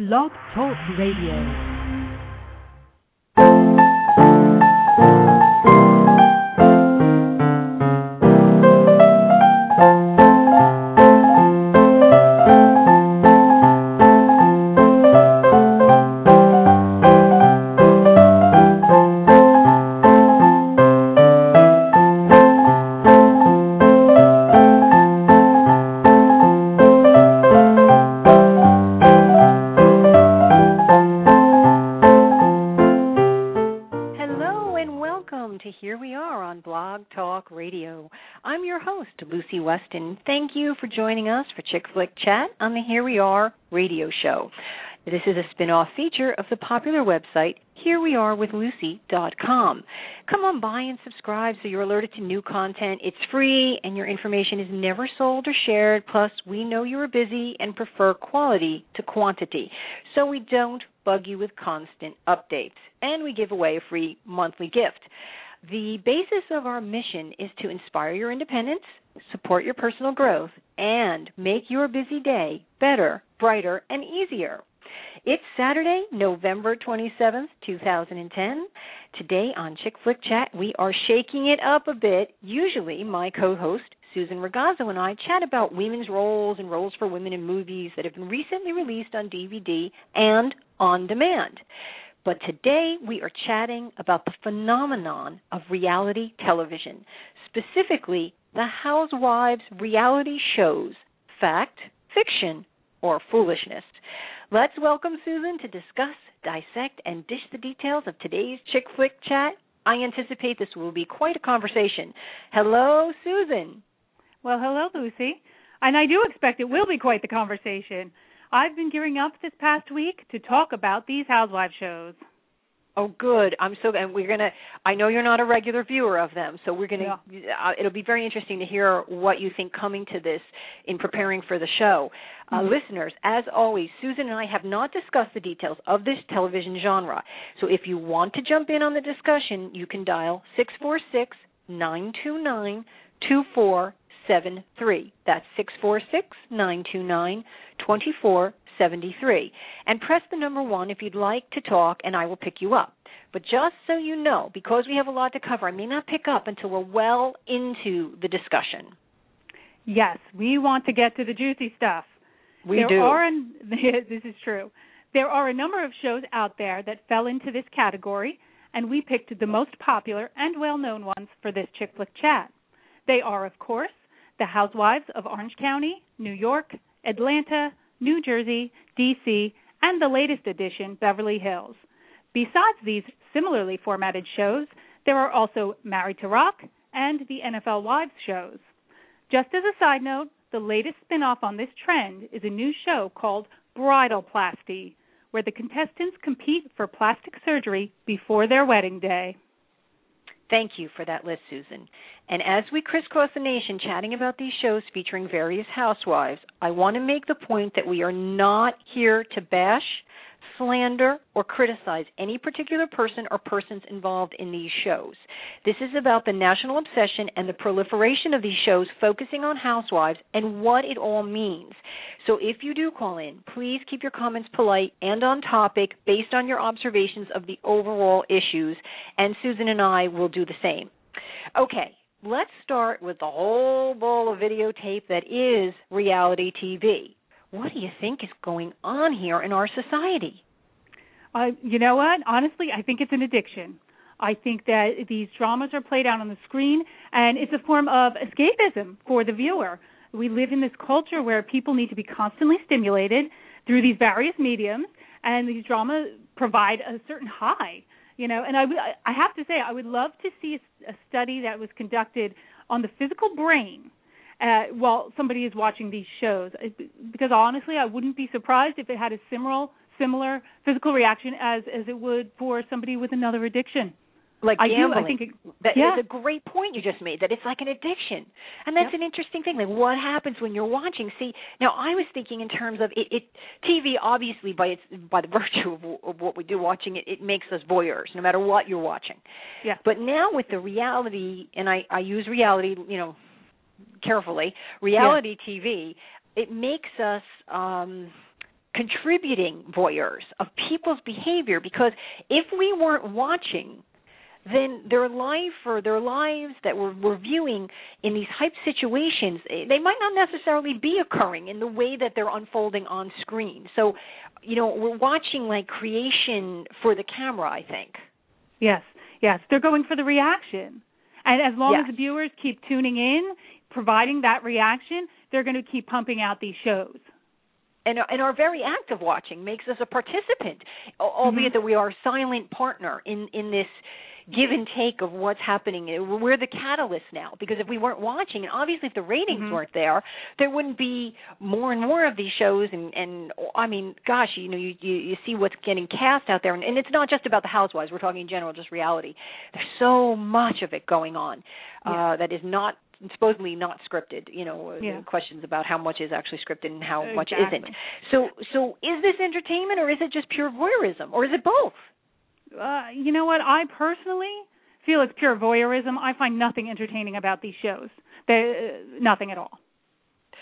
Blog Talk Radio. And thank you for joining us for Chick Flick Chat on the Here We Are radio show. This is a spin-off feature of the popular website HereWeAreWithLucy.com. Come on by and subscribe so you're alerted to new content. It's free and your information is never sold or shared. Plus, we know you're busy and prefer quality to quantity, so we don't bug you with constant updates. And we give away a free monthly gift. The basis of our mission is to inspire your independence, support your personal growth, and make your busy day better, brighter, and easier. It's Saturday, November 27th, 2010. Today on Chick Flick Chat, we are shaking it up a bit. Usually, my co-host, Susan Ragazzo, and I chat about women's roles and roles for women in movies that have been recently released on DVD and on demand. But today we are chatting about the phenomenon of reality television, specifically the Housewives reality shows, fact, fiction, or foolishness. Let's welcome Susan to discuss, dissect, and dish the details of today's Chick Flick Chat. I anticipate this will be quite a conversation. Hello, Susan. Well, hello, Lucy. And I do expect it will be quite the conversation. I've been gearing up this past week to talk about these Housewives shows. Oh, good. I know you're not a regular viewer of them, so we're gonna. Yeah. It'll be very interesting to hear what you think coming to this in preparing for the show. Listeners, as always, Susan and I have not discussed the details of this television genre. So if you want to jump in on the discussion, you can dial 646-929-2473. That's 646-929-2473. And press the number 1 if you'd like to talk, and I will pick you up. But just so you know, because we have a lot to cover, I may not pick up until we're well into the discussion. Yes, we want to get to the juicy stuff. This is true. There are a number of shows out there that fell into this category, and we picked the most popular and well-known ones for this Chick Flick Chat. They are, of course, the Housewives of Orange County, New York, Atlanta, New Jersey, D.C., and the latest edition, Beverly Hills. Besides these similarly formatted shows, there are also Married to Rock and the NFL Wives shows. Just as a side note, the latest spin-off on this trend is a new show called Bridalplasty, where the contestants compete for plastic surgery before their wedding day. Thank you for that list, Susan. And as we crisscross the nation chatting about these shows featuring various housewives, I want to make the point that we are not here to bash, slander, or criticize any particular person or persons involved in these shows. This is about the national obsession and the proliferation of these shows focusing on housewives and what it all means. So if you do call in, please keep your comments polite and on topic based on your observations of the overall issues, and Susan and I will do the same. Okay, let's start with the whole bowl of videotape that is reality TV. What do you think is going on here in our society? You know what? Honestly, I think it's an addiction. I think that these dramas are played out on the screen, and it's a form of escapism for the viewer. We live in this culture where people need to be constantly stimulated through these various mediums, and these dramas provide a certain high. You know, and I have to say, I would love to see a study that was conducted on the physical brain while somebody is watching these shows, because honestly, I wouldn't be surprised if it had a similar physical reaction as it would for somebody with another addiction. Like gambling. That is a great point you just made, that it's like an addiction. And that's an interesting thing. Like, what happens when you're watching? See, now I was thinking in terms of TV, obviously, by the virtue of what we do watching, it makes us voyeurs, no matter what you're watching. Yeah. But now with the reality, and I use reality, you know, carefully, reality TV, it makes us contributing voyeurs of people's behavior, because if we weren't watching, then their life or their lives that we're viewing in these hype situations, they might not necessarily be occurring in the way that they're unfolding on screen. So, you know, we're watching like creation for the camera, I think. Yes, yes. They're going for the reaction. And as long as the viewers keep tuning in, providing that reaction, they're going to keep pumping out these shows. And our very act of watching makes us a participant, albeit that we are a silent partner in this give and take of what's happening. We're the catalyst now, because if we weren't watching, and obviously if the ratings weren't there, there wouldn't be more and more of these shows. And I mean, gosh, you know, you see what's getting cast out there. And it's not just about the Housewives. We're talking in general, just reality. There's so much of it going on that is not supposedly not scripted, you know, questions about how much is actually scripted and how much isn't. So is this entertainment, or is it just pure voyeurism, or is it both? You know what? I personally feel it's pure voyeurism. I find nothing entertaining about these shows. Nothing at all.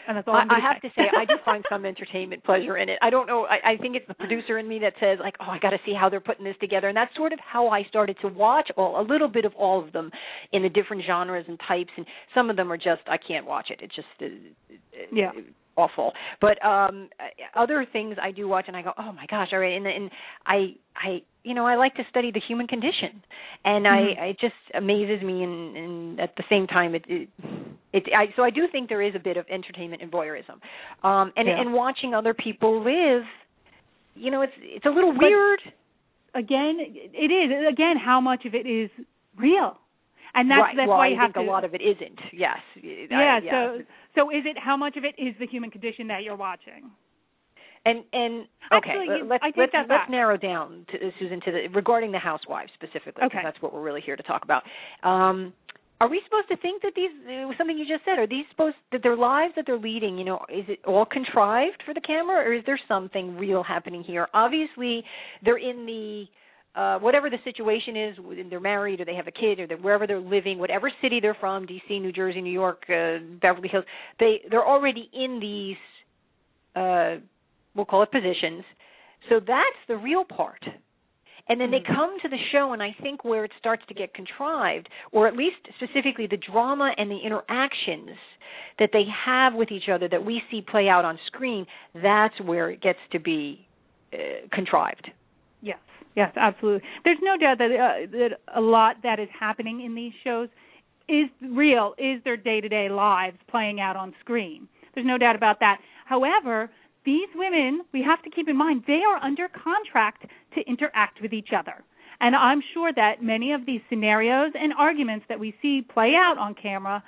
And that's all I have to say. I do find some entertainment pleasure in it. I don't know. I think it's the producer in me that says, like, oh, I got to see how they're putting this together. And that's sort of how I started to watch a little bit of all of them in the different genres and types. And some of them are just, I can't watch it. It's just awful. But other things I do watch, and I go, oh my gosh, all right. And I you know, I like to study the human condition, and it just amazes me. And at the same time, so I do think there is a bit of entertainment and voyeurism, and watching other people live, you know, it's a little weird. Again, it is. Again, how much of it is real? And that's why you have to. I think a lot of it isn't. Yes. Yeah. So is it how much of it is the human condition that you're watching? And okay, actually, let's narrow down, Susan, regarding the Housewives specifically, because that's what we're really here to talk about. Are we supposed to think that these something you just said? Are these supposed that their lives that they're leading? You know, is it all contrived for the camera, or is there something real happening here? Obviously, they're in the. Whatever the situation is, they're married or they have a kid or wherever they're living, whatever city they're from, D.C., New Jersey, New York, Beverly Hills, they're already in these, we'll call it positions. So that's the real part. And then they come to the show, and I think where it starts to get contrived, or at least specifically the drama and the interactions that they have with each other that we see play out on screen, that's where it gets to be contrived. Yes. Yes, absolutely. There's no doubt that a lot that is happening in these shows is real, is their day-to-day lives playing out on screen. There's no doubt about that. However, these women, we have to keep in mind, they are under contract to interact with each other. And I'm sure that many of these scenarios and arguments that we see play out on camera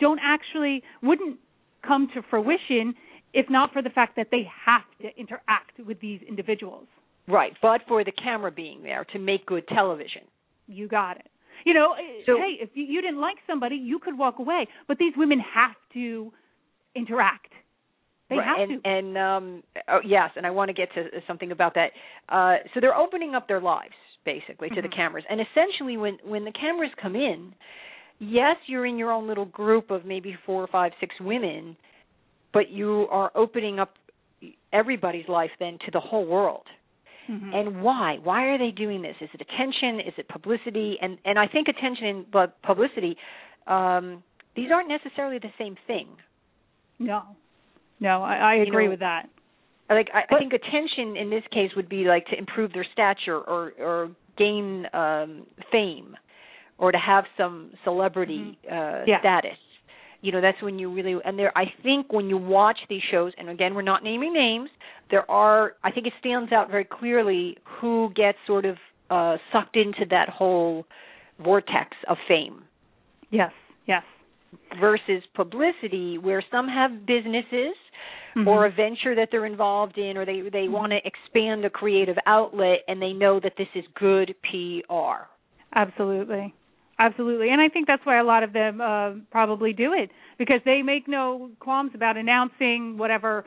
wouldn't come to fruition if not for the fact that they have to interact with these individuals. Right, but for the camera being there to make good television. You got it. You know, hey, if you didn't like somebody, you could walk away. But these women have to interact. They have to. And, yes, and I want to get to something about that. So they're opening up their lives, basically, to the cameras. And essentially when the cameras come in, yes, you're in your own little group of maybe 4, 5, 6 women, but you are opening up everybody's life then to the whole world. Mm-hmm. And why? Why are they doing this? Is it attention? Is it publicity? And I think attention and publicity, these aren't necessarily the same thing. No, I agree with that. Like I think attention in this case would be like to improve their stature or gain fame or to have some celebrity status. You know, that's when you really – and there. I think when you watch these shows – and, again, we're not naming names. There are – I think it stands out very clearly who gets sort of sucked into that whole vortex of fame. Yes, yes. Versus publicity, where some have businesses or a venture that they're involved in, or they want to expand a creative outlet, and they know that this is good PR. Absolutely. And I think that's why a lot of them probably do it, because they make no qualms about announcing whatever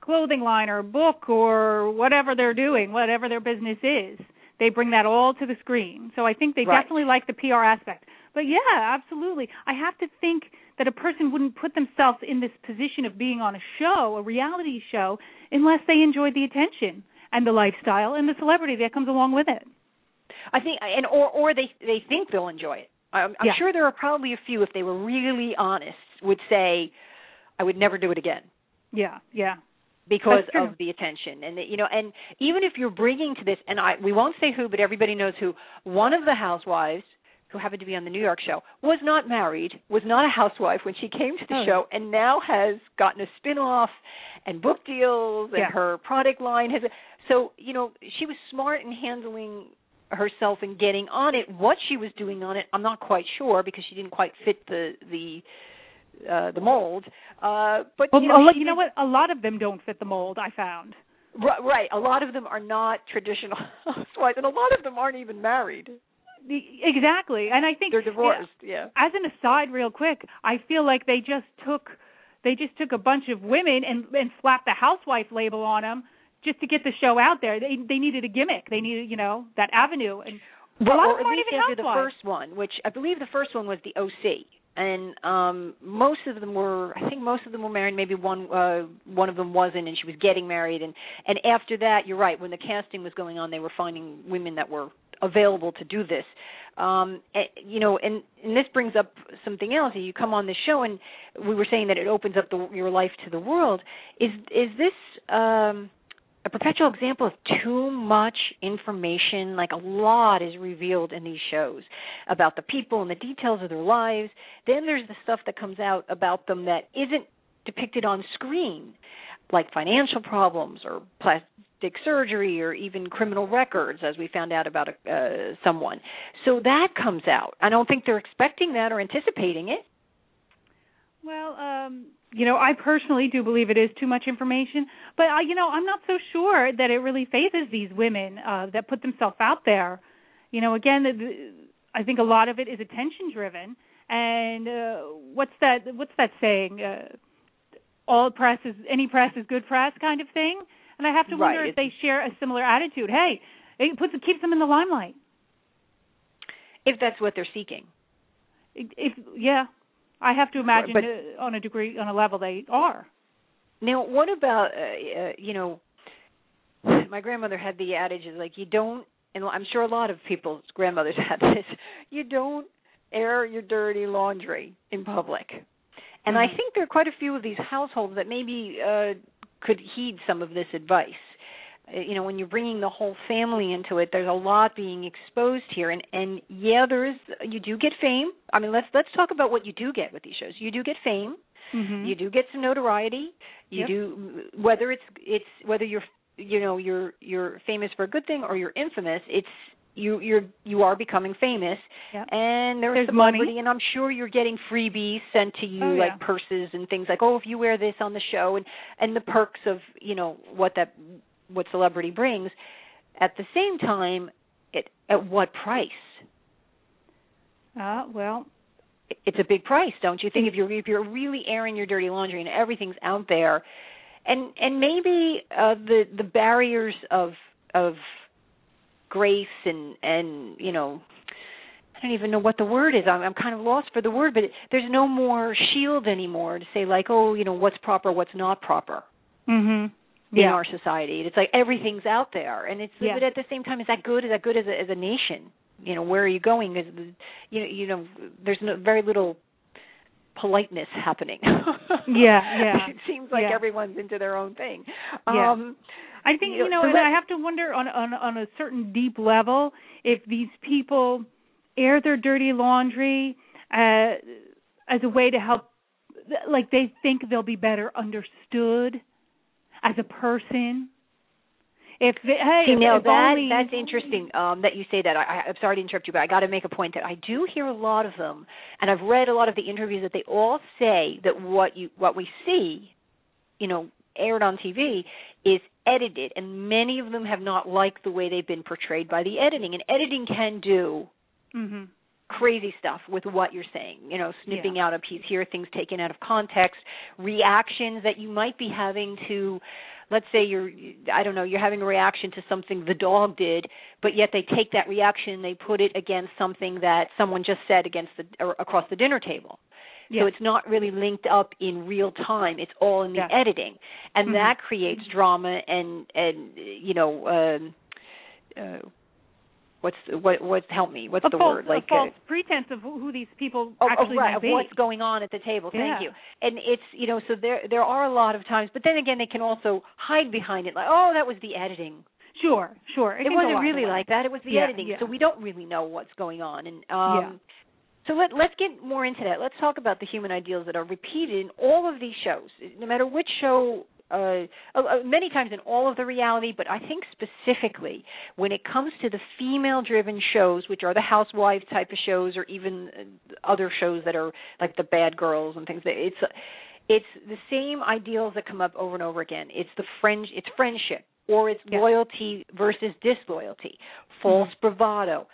clothing line or book or whatever they're doing, whatever their business is. They bring that all to the screen. So I think they definitely like the PR aspect. But yeah, absolutely. I have to think that a person wouldn't put themselves in this position of being on a show, a reality show, unless they enjoyed the attention and the lifestyle and the celebrity that comes along with it. I think, and or they think they'll enjoy it. I'm sure there are probably a few, if they were really honest, would say, I would never do it again. Yeah, yeah. Because of the attention. And, you know, and even if you're bringing to this, and we won't say who, but everybody knows who, one of the housewives who happened to be on the New York show was not married, was not a housewife when she came to the show, and now has gotten a spin-off and book deals, and her product line has. So, you know, she was smart in handling herself and getting on it. What she was doing on it, I'm not quite sure, because she didn't quite fit the mold. But you know, you know what? A lot of them don't fit the mold, I found. Right. A lot of them are not traditional housewives, and a lot of them aren't even married. Exactly. And I think they're divorced, As an aside real quick, I feel like they just took a bunch of women and slapped the housewife label on them just to get the show out there. They needed a gimmick. They needed, you know, that avenue. And a lot of them aren't even housewives. The first one, which I believe the first one was the OC. And most of them were married. Maybe one of them wasn't, and she was getting married. And after that, you're right, when the casting was going on, they were finding women that were available to do this. And this brings up something else. You come on this show, and we were saying that it opens up your life to the world. Is this a perpetual example of too much information? Like, a lot is revealed in these shows about the people and the details of their lives. Then there's the stuff that comes out about them that isn't depicted on screen, like financial problems or plastic surgery or even criminal records, as we found out about someone. So that comes out. I don't think they're expecting that or anticipating it. Well, I personally do believe it is too much information, but, I'm not so sure that it really favors these women that put themselves out there. You know, again, I think a lot of it is attention-driven, and what's that saying? Any press is good press kind of thing, and I have to wonder if they share a similar attitude. Hey, it keeps them in the limelight. If that's what they're seeking. I have to imagine, but on a level, they are. Now, what about, my grandmother had the adage of, like, you don't, and I'm sure a lot of people's grandmothers had this, you don't air your dirty laundry in public. And I think there are quite a few of these households that maybe could heed some of this advice. You know, when you're bringing the whole family into it, there's a lot being exposed here. And you do get fame. I mean, let's talk about what you do get with these shows. You do get fame. Mm-hmm. You do get some notoriety. You do, whether it's whether you're famous for a good thing or you're infamous, it's you are becoming famous. Yep. And there's some money, and I'm sure you're getting freebies sent to you, like purses and things like, if you wear this on the show, and the perks of, what celebrity brings. At the same time, at what price? It's a big price, don't you think? If you're really airing your dirty laundry and everything's out there, and maybe the barriers of grace and I don't even know what the word is. I'm kind of lost for the word, but there's no more shield anymore to say, like, what's proper, what's not proper. Mm-hmm. In our society. It's like everything's out there, and it's but at the same time, is that good? Is that good as a nation? You know, where are you going? Is there's very little politeness happening. It seems like everyone's into their own thing. I think and I have to wonder on a certain deep level if these people air their dirty laundry as a way to help, like, they think they'll be better understood as a person. That's interesting that you say that. I'm sorry to interrupt you, but I got to make a point that I do hear a lot of them, and I've read a lot of the interviews that they all say that what we see, aired on TV is edited, and many of them have not liked the way they've been portrayed by the editing, and editing can do crazy stuff with what you're saying, snipping out a piece here, things taken out of context, reactions that you might be having to let's say you're having a reaction to something the dog did, but yet they take that reaction and they put it against something that someone just said across the dinner table. Yeah. So it's not really linked up in real time. It's all in the editing. And that creates drama and what's the false pretense of who these people actually might be. Of what's going on at the table. Thank you. And it's, so there are a lot of times, but then again, they can also hide behind it. Like, oh, that was the editing. Sure. It wasn't really like that. It was the editing. Yeah. So we don't really know what's going on. And so let's get more into that. Let's talk about the human ideals that are repeated in all of these shows, no matter which show. Many times in all of the reality, but I think specifically when it comes to the female-driven shows, which are the housewife type of shows or even other shows that are like the Bad Girls and things, it's the same ideals that come up over and over again. It's it's friendship, or it's loyalty versus disloyalty, false bravado,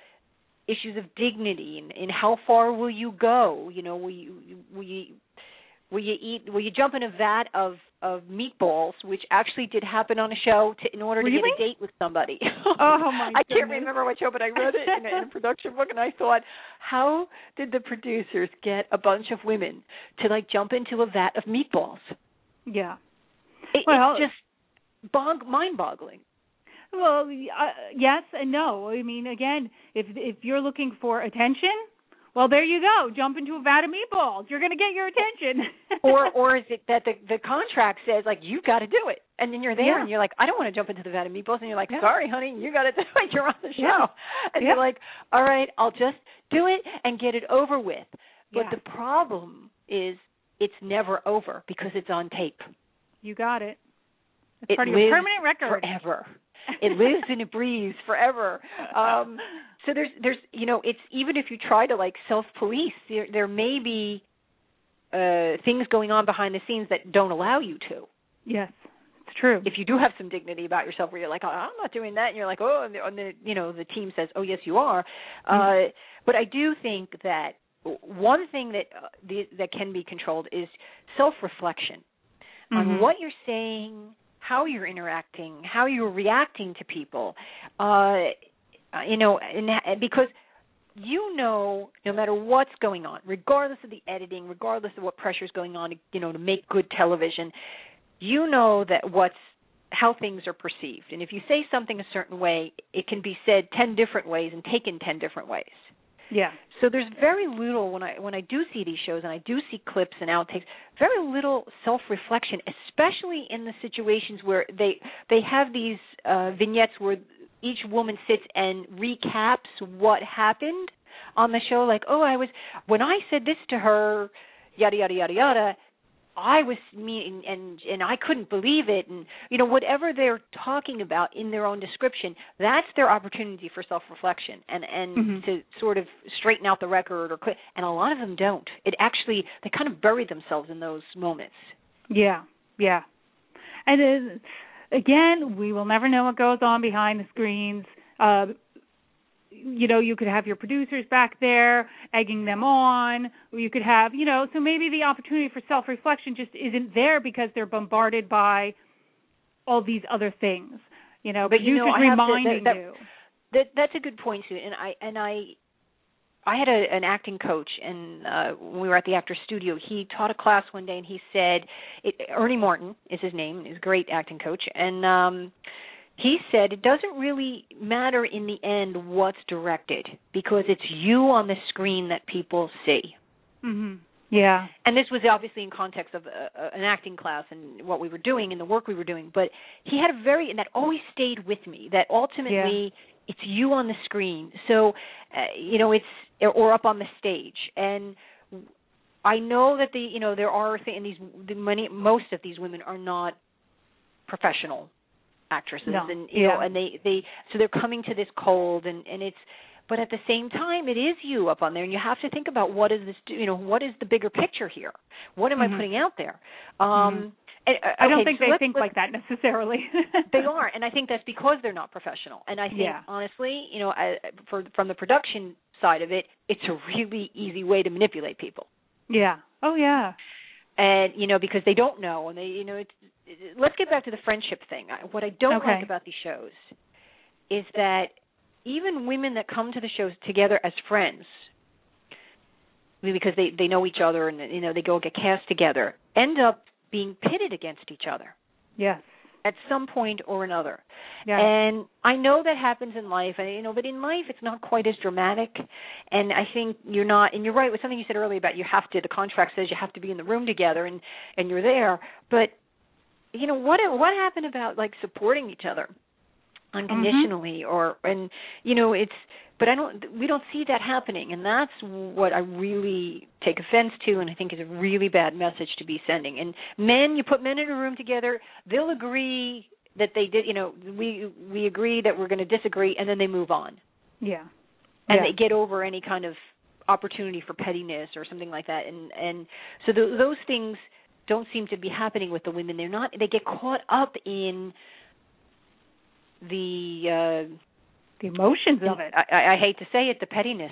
issues of dignity, and how far will you go? Will you jump in a vat of meatballs, which actually did happen on a show in order to get a date with somebody? Oh my! I can't remember what show, but I read it in a production book, and I thought, how did the producers get a bunch of women to like jump into a vat of meatballs? Yeah, it's just mind-boggling. Well, yes and no. I mean, again, if you're looking for attention. Well, there you go. Jump into a vat of meatballs. You're going to get your attention. or is it that the contract says, like, you've got to do it. And then you're there and you're like, I don't want to jump into the vat of meatballs. And you're like, sorry, honey, you got to do it. You're on the show. Yeah. And you're like, all right, I'll just do it and get it over with. But the problem is it's never over because it's on tape. You got it. It's part of your permanent record. Forever. It lives and it breathes forever. So there's it's even if you try to like self-police, there may be things going on behind the scenes that don't allow you to. Yes, it's true. If you do have some dignity about yourself where you're like, oh, I'm not doing that, and you're like, oh, and the team says, oh, yes, you are. But I do think that one thing that can be controlled is self-reflection on what you're saying, how you're interacting, how you're reacting to people, because no matter what's going on, regardless of the editing, regardless of what pressure's going on, to make good television, that how things are perceived. And if you say something a certain way, it can be said 10 different ways and taken 10 different ways. Yeah. So there's very little when I do see these shows and I do see clips and outtakes, very little self-reflection, especially in the situations where they have these vignettes where each woman sits and recaps what happened on the show. Like, oh, when I said this to her, yada yada yada yada. I was mean, and I couldn't believe it, and whatever they're talking about in their own description, that's their opportunity for self-reflection and to sort of straighten out the record or quit. And a lot of them don't. It actually they kind of bury themselves in those moments. Yeah, and again, we will never know what goes on behind the screens. You could have your producers back there egging them on, or you could have, so maybe the opportunity for self-reflection just isn't there because they're bombarded by all these other things, But reminding you. That's a good point, Sue. And I had an acting coach, and when we were at the actor studio, he taught a class one day, and he said, Ernie Morton is his name, he's a great acting coach, and he said it doesn't really matter in the end what's directed because it's you on the screen that people see. Mm-hmm. Yeah. And this was obviously in context of an acting class and what we were doing and the work we were doing. But he had and that always stayed with me, that ultimately it's you on the screen. So, or up on the stage. And I know that there are most of these women are not professional actresses, and they so they're coming to this cold, and it's, but at the same time, it is you up on there, and you have to think about what is this, what is the bigger picture here? What am I putting out there? I don't think they think like that necessarily. They are, and I think that's because they're not professional. And I think honestly, from the production side of it, it's a really easy way to manipulate people. Yeah. Oh yeah. And because they don't know, and they, it's let's get back to the friendship thing. What I don't like about these shows is that even women that come to the shows together as friends, because they know each other and, you know, they go get cast together, end up being pitted against each other. Yes. At some point or another. Yeah. And I know that happens in life, and, you know, but in life it's not quite as dramatic. And I think you're not, and you're right with something you said earlier about you have to, the contract says you have to be in the room together and you're there. But, you know, what happened about, like, supporting each other unconditionally or, and, you know, it's, but we don't see that happening. And that's what I really take offense to, and I think is a really bad message to be sending. And men, you put men in a room together, they'll agree that they did, you know, we agree that we're going to disagree, and then they move on. Yeah. And they get over any kind of opportunity for pettiness or something like that. And so those things don't seem to be happening with the women. They're not, they get caught up in the emotions of it. I hate to say it, the pettiness.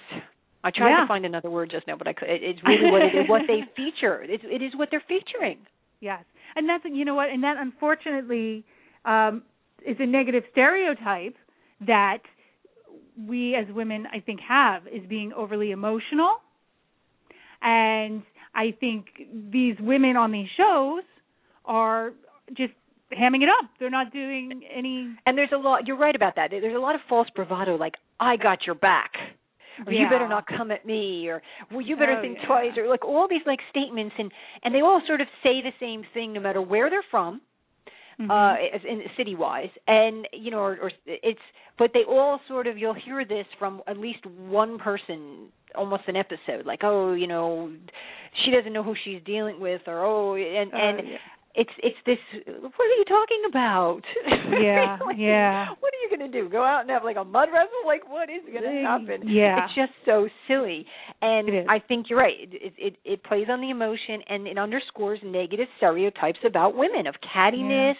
I tried to find another word just now, but I could. It's really what it is, what they feature. It is what they're featuring. Yes, and that's, you know what, and that unfortunately is a negative stereotype that we as women, I think, have, is being overly emotional. And I think these women on these shows are just hamming it up. They're not doing any... And there's a lot... You're right about that. There's a lot of false bravado, like, I got your back. Or you better not come at me. Or, well, you better think twice. Or, like, all these, like, statements. And they all sort of say the same thing no matter where they're from, city-wise. And, you know, or it's... But they all sort of... You'll hear this from at least one person, almost an episode. Like, oh, you know, she doesn't know who she's dealing with. Or, oh... It's this, what are you talking about? Yeah, like, yeah. What are you going to do, go out and have like a mud wrestle? Like, what is going to happen? Yeah. It's just so silly. And I think you're right. It plays on the emotion, and it underscores negative stereotypes about women, of cattiness,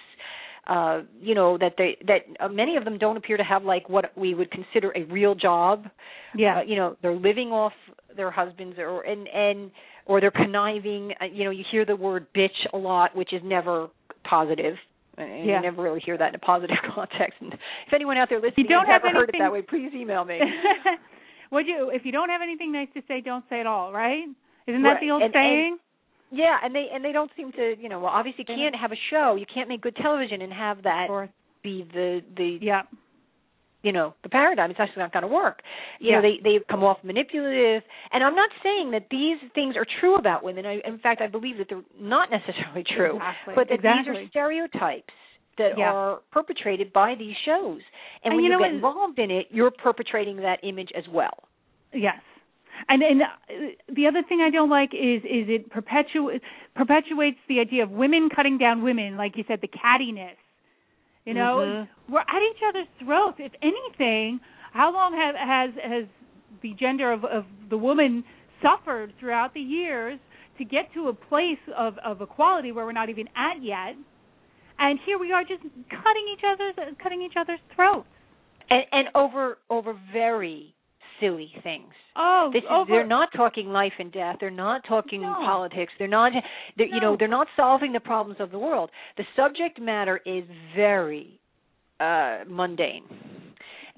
you know, that many of them don't appear to have like what we would consider a real job. Yeah. You know, they're living off their husbands or they're conniving. You know, you hear the word bitch a lot, which is never positive. And you never really hear that in a positive context. And if anyone out there listening has ever heard it that way, please email me. If you don't have anything nice to say, don't say it all, right? Isn't that the old saying? And they don't seem to, you know, well, obviously you can't have a show. You can't make good television and have that be the you know, the paradigm. It's actually not going to work. You know, they come off manipulative. And I'm not saying that these things are true about women. In fact, I believe that they're not necessarily true. Exactly. But that these are stereotypes that are perpetrated by these shows. And when you get involved in it, you're perpetrating that image as well. Yes. And the other thing I don't like is it perpetuates the idea of women cutting down women, like you said, the cattiness. You know, we're at each other's throats. If anything, how long has the gender of the woman suffered throughout the years to get to a place of equality where we're not even at yet? And here we are, just cutting each other's throats, and over very silly things. Oh, they're not talking life and death. They're not talking politics. They're not, you know, they're not solving the problems of the world. The subject matter is very mundane,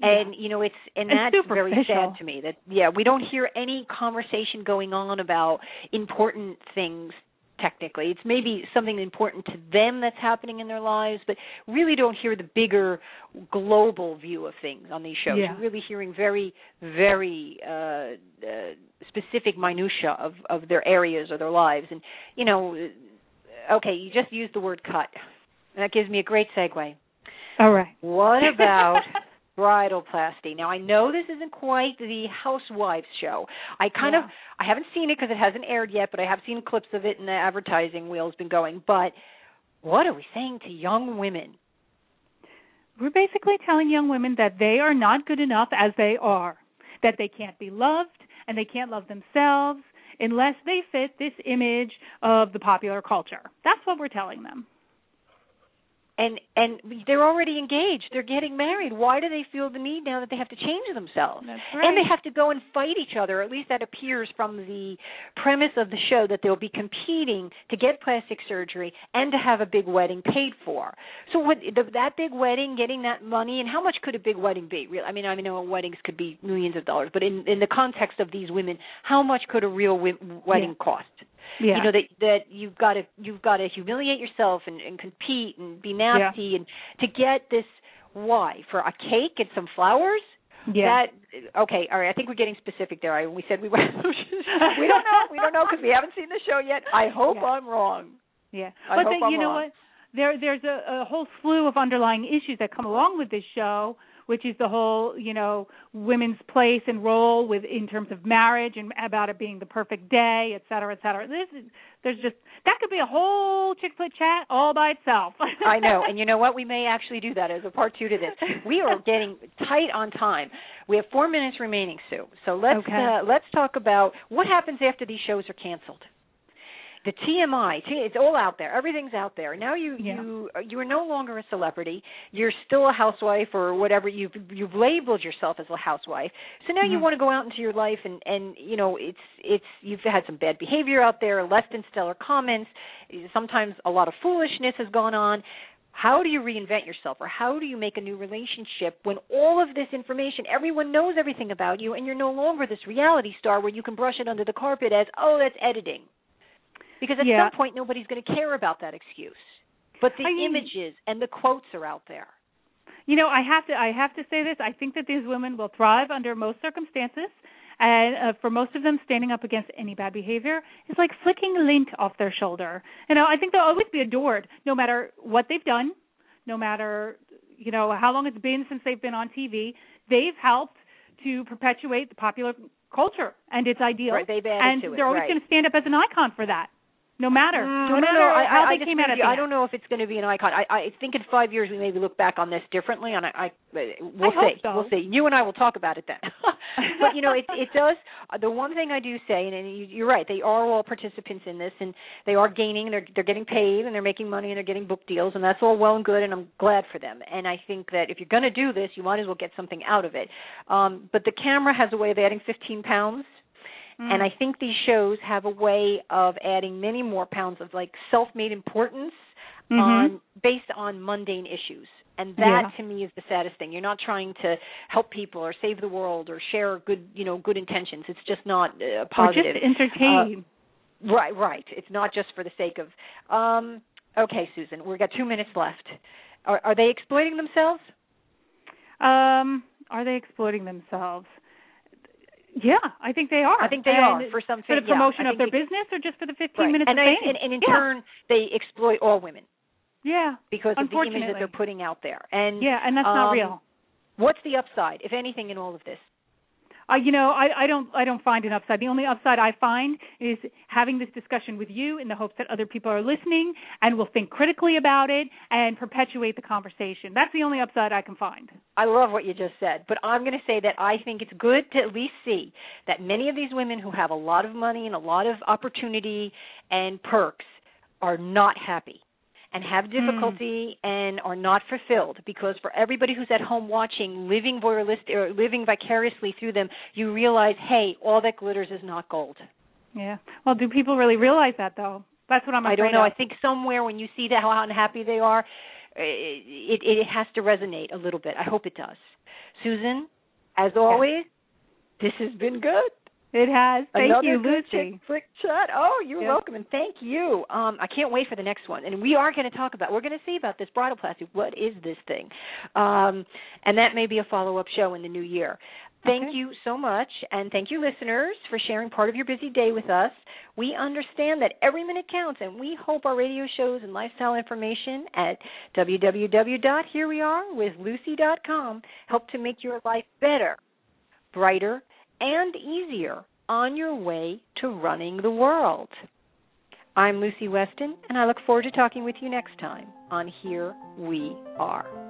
and you know, it's that's very sad to me. That we don't hear any conversation going on about important things. Technically, it's maybe something important to them that's happening in their lives, but really don't hear the bigger global view of things on these shows. Yeah. You're really hearing very, very specific minutia of their areas or their lives. And, you know, okay, you just used the word cut, and that gives me a great segue. All right. What about... Bridalplasty. Now, I know this isn't quite the Housewives show. I haven't seen it because it hasn't aired yet, but I have seen clips of it, and the advertising wheel's been going. But what are we saying to young women? We're basically telling young women that they are not good enough as they are, that they can't be loved, and they can't love themselves unless they fit this image of the popular culture. That's what we're telling them. And they're already engaged. They're getting married. Why do they feel the need now that they have to change themselves? That's right. And they have to go and fight each other. At least that appears from the premise of the show, that they'll be competing to get plastic surgery and to have a big wedding paid for. So with that big wedding, getting that money, and how much could a big wedding be? I know weddings could be millions of dollars, but in the context of these women, how much could a real wedding cost? Yeah. You know, that you've got to humiliate yourself and compete and be nasty and to get this why for a cake and some flowers. Yeah. That, okay. All right. I think we're getting specific there. We said we were. We don't know. We don't know because we haven't seen the show yet. I hope I'm wrong. Yeah. But you know what? There's a whole slew of underlying issues that come along with this show, which is the whole, women's place and role in terms of marriage and about it being the perfect day, et cetera, et cetera. That could be a whole Chick Flick Chat all by itself. I know. And you know what? We may actually do that as a part 2 to this. We are getting tight on time. We have 4 minutes remaining, Sue. So let's talk about what happens after these shows are canceled. The TMI, it's all out there. Everything's out there. Now you are no longer a celebrity. You're still a housewife or whatever. You've labeled yourself as a housewife. So now you want to go out into your life and it's you've had some bad behavior out there, less than stellar comments. Sometimes a lot of foolishness has gone on. How do you reinvent yourself, or how do you make a new relationship when all of this information, everyone knows everything about you, and you're no longer this reality star where you can brush it under the carpet as, oh, that's editing? Because at some point, nobody's going to care about that excuse. But the images and the quotes are out there. I have to say this. I think that these women will thrive under most circumstances. And for most of them, standing up against any bad behavior is like flicking lint off their shoulder. I think they'll always be adored, no matter what they've done, no matter, how long it's been since they've been on TV. They've helped to perpetuate the popular culture and its ideals. Right, they've added to it. And they're always going to stand up as an icon for that. No matter. I don't know if it's going to be an icon. I think in 5 years we maybe look back on this differently, and we'll see. So. We'll see. You and I will talk about it then. But it does. The one thing I do say, and you're right, they are all participants in this, and they are gaining, and they're getting paid, and they're making money, and they're getting book deals, and that's all well and good, and I'm glad for them. And I think that if you're going to do this, you might as well get something out of it. But the camera has a way of adding 15 pounds. And I think these shows have a way of adding many more pounds of self-made importance based on mundane issues. And that to me is the saddest thing. You're not trying to help people or save the world or share good intentions. It's just not positive. Or just entertain. Right. It's not just for the sake of. Okay, Susan, we've got 2 minutes left. Are they exploiting themselves? Are they exploiting themselves? Yeah, I think they are. I think they are for some for the promotion of their business, or just for the 15 minutes of fame. And in turn, they exploit all women. Yeah, because of the image that they're putting out there. And and that's not real. What's the upside, if anything, in all of this? I don't find an upside. The only upside I find is having this discussion with you in the hopes that other people are listening and will think critically about it and perpetuate the conversation. That's the only upside I can find. I love what you just said, but I'm going to say that I think it's good to at least see that many of these women who have a lot of money and a lot of opportunity and perks are not happy and have difficulty and are not fulfilled, because for everybody who's at home watching, living voyeuristic or living vicariously through them, you realize, hey, all that glitters is not gold. Yeah. Well, do people really realize that, though? That's what I'm afraid of. I don't know. I think somewhere when you see how unhappy they are, it has to resonate a little bit. I hope it does. Susan, as always, this has been good. It has. Thank you, Lucy. Chick Flick Chat. Oh, you're welcome, and thank you. I can't wait for the next one. And we are going to we're going to see about this bridalplasty. What is this thing? And that may be a follow-up show in the new year. Thank you so much, and thank you, listeners, for sharing part of your busy day with us. We understand that every minute counts, and we hope our radio shows and lifestyle information at www.HereWeAreWithLucy.com help to make your life better, brighter, and easier on your way to running the world. I'm Lucy Weston, and I look forward to talking with you next time on Here We Are.